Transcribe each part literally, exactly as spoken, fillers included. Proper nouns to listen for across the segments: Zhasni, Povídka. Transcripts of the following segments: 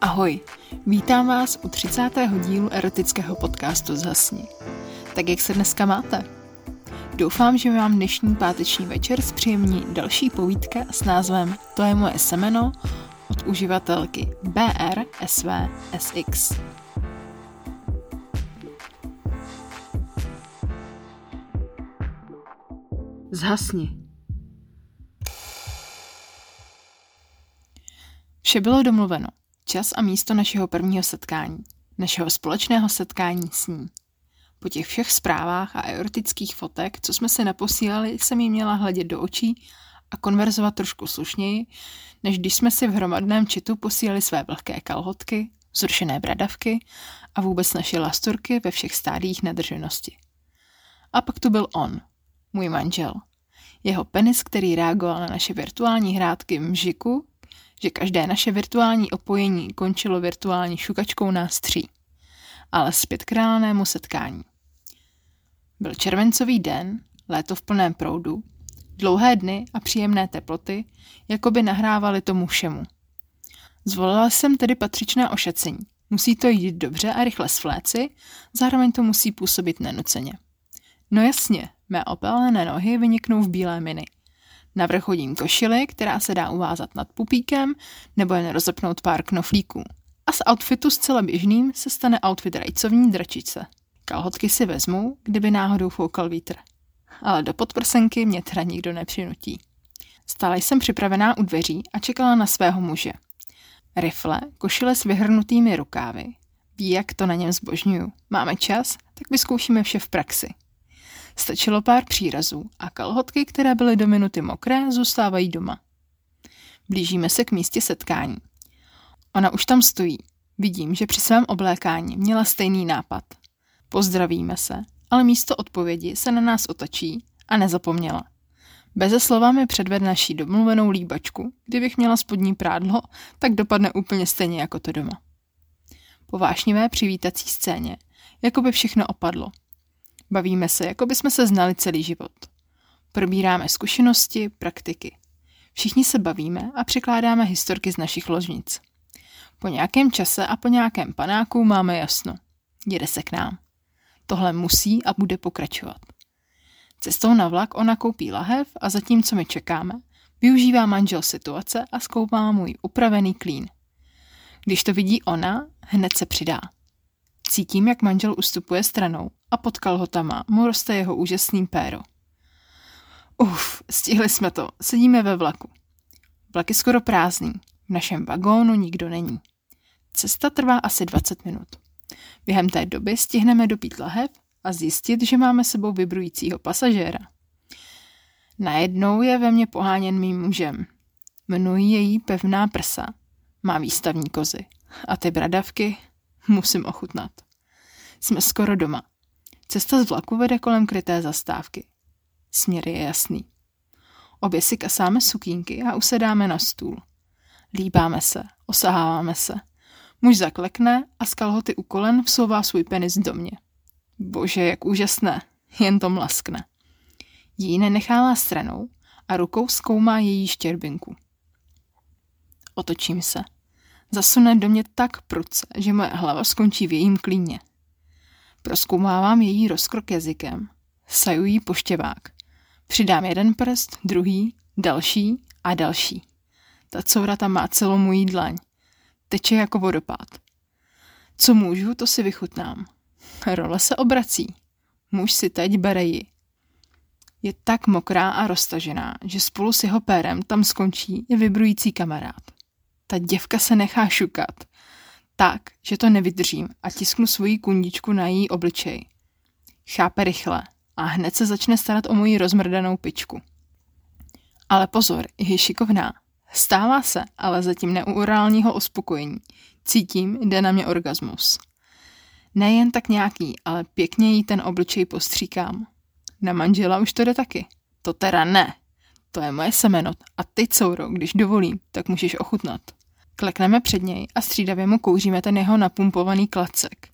Ahoj, vítám vás u třicátého dílu erotického podcastu Zhasni. Tak jak se dneska máte? Doufám, že vám dnešní páteční večer zpříjemní další povídka s názvem To je moje semeno od uživatelky B R S V S X. Zhasni. Vše bylo domluveno. Čas a místo našeho prvního setkání, našeho společného setkání s ní. Po těch všech zprávách a erotických fotek, co jsme si naposílali, jsem jí měla hledět do očí a konverzovat trošku slušněji, než když jsme si v hromadném chatu posílali své vlhké kalhotky, zrušené bradavky a vůbec naše lasturky ve všech stádiích nadrženosti. A pak tu byl on, můj manžel. Jeho penis, který reagoval na naše virtuální hrátky mžiku, že každé naše virtuální opojení končilo virtuální šukačkou nás tří. Ale zpět k reálnému setkání. Byl červencový den, léto v plném proudu, dlouhé dny a příjemné teploty, jako by nahrávaly tomu všemu. Zvolila jsem tedy patřičné ošacení. Musí to jít dobře a rychle s fléci, zároveň to musí působit nenuceně. No jasně, mé opálené nohy vyniknou v bílé mini. Navrch hodím košili, která se dá uvázat nad pupíkem, nebo jen rozepnout pár knoflíků. A z outfitu zcela běžným se stane outfit rajcovní dračice. Kalhotky si vezmu, kdyby náhodou foukal vítr. Ale do podprsenky mě teda nikdo nepřinutí. Stále jsem připravená u dveří a čekala na svého muže. Rifle, košile s vyhrnutými rukávy. Ví, jak to na něm zbožňuju. Máme čas, tak vyzkoušíme vše v praxi. Stačilo pár přírazů a kalhotky, které byly do minuty mokré, zůstávají doma. Blížíme se k místě setkání. Ona už tam stojí. Vidím, že při svém oblékání měla stejný nápad. Pozdravíme se, ale místo odpovědi se na nás otočí a nezapomněla. Beze slova mi předved naší domluvenou líbačku, kdybych měla spodní prádlo, tak dopadne úplně stejně jako to doma. Po vášnivé přivítací scéně, jako by všechno opadlo. Bavíme se, jako by jsme se znali celý život. Probíráme zkušenosti, praktiky. Všichni se bavíme a překládáme historky z našich ložnic. Po nějakém čase a po nějakém panáku máme jasno. Jede se k nám. Tohle musí a bude pokračovat. Cestou na vlak ona koupí lahev a zatímco my čekáme, využívá manžel situace a zkoumá můj upravený klín. Když to vidí ona, hned se přidá. Cítím, jak manžel ustupuje stranou a pod kalhotama mu roste jeho úžasný péro. Uf, stihli jsme to, sedíme ve vlaku. Vlak je skoro prázdný, v našem vagónu nikdo není. Cesta trvá asi dvacet minut. Během té doby stihneme dopít lahev a zjistit, že máme sebou vibrujícího pasažéra. Najednou je ve mně poháněn mým mužem. Mnují její pevná prsa, má výstavní kozy a ty bradavky musím ochutnat. Jsme skoro doma. Cesta z vlaku vede kolem kryté zastávky. Směr je jasný. Obě si kasáme sukínky a usedáme na stůl. Líbáme se, osaháváme se. Muž zaklekne a z kalhoty u kolen vsouvá svůj penis do mě. Bože, jak úžasné, jen to mlaskne. Jí nenechává stranou a rukou zkoumá její štěrbinku. Otočím se. Zasune do mě tak prudce, že moje hlava skončí v jejím klíně. Prozkoumávám její rozkrok jazykem. Saju jí poštěvák. Přidám jeden prst, druhý, další a další. Ta courata má celou mojí dlaň. Teče jako vodopád. Co můžu, to si vychutnám. Role se obrací. Muž si teď bere ji. Je tak mokrá a roztažená, že spolu s jeho pérem tam skončí i vibrující kamarád. Ta děvka se nechá šukat. Tak, že to nevydržím a tisknu svoji kundičku na její obličej. Chápe rychle a hned se začne starat o moji rozmrdanou pičku. Ale pozor, je šikovná. Stává se, ale zatím ne u orálního uspokojení. Cítím, jde na mě orgasmus. Nejen tak nějaký, ale pěkně jí ten obličej postříkám. Na manžela už to jde taky. To teda ne. To je moje semeno a ty, couro, když dovolím, tak můžeš ochutnat. Klekneme před něj a střídavě mu kouříme ten jeho napumpovaný klacek.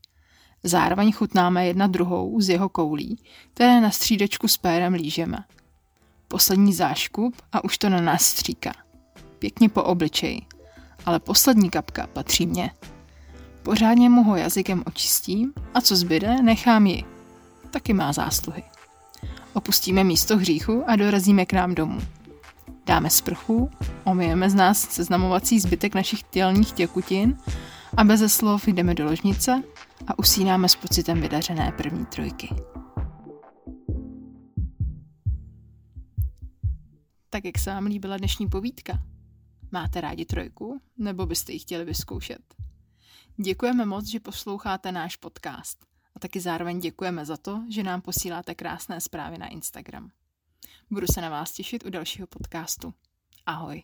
Zároveň chutnáme jedna druhou z jeho koulí, které na střídečku s pérem lížeme. Poslední záškup a už to na nás stříká. Pěkně po obličeji. ale poslední kapka patří mně. Pořádně mu ho jazykem očistím a co zbyde, nechám ji. Taky má zásluhy. Opustíme místo hříchu a dorazíme k nám domů. Dáme sprchu, omyjeme z nás seznamovací zbytek našich tělních těkutin a beze slov jdeme do ložnice a usínáme s pocitem vydařené první trojky. Tak jak se vám líbila dnešní povídka? Máte rádi trojku? Nebo byste ji chtěli vyzkoušet? Děkujeme moc, že posloucháte náš podcast. A taky zároveň děkujeme za to, že nám posíláte krásné zprávy na Instagram. Budu se na vás těšit u dalšího podcastu. Ahoj.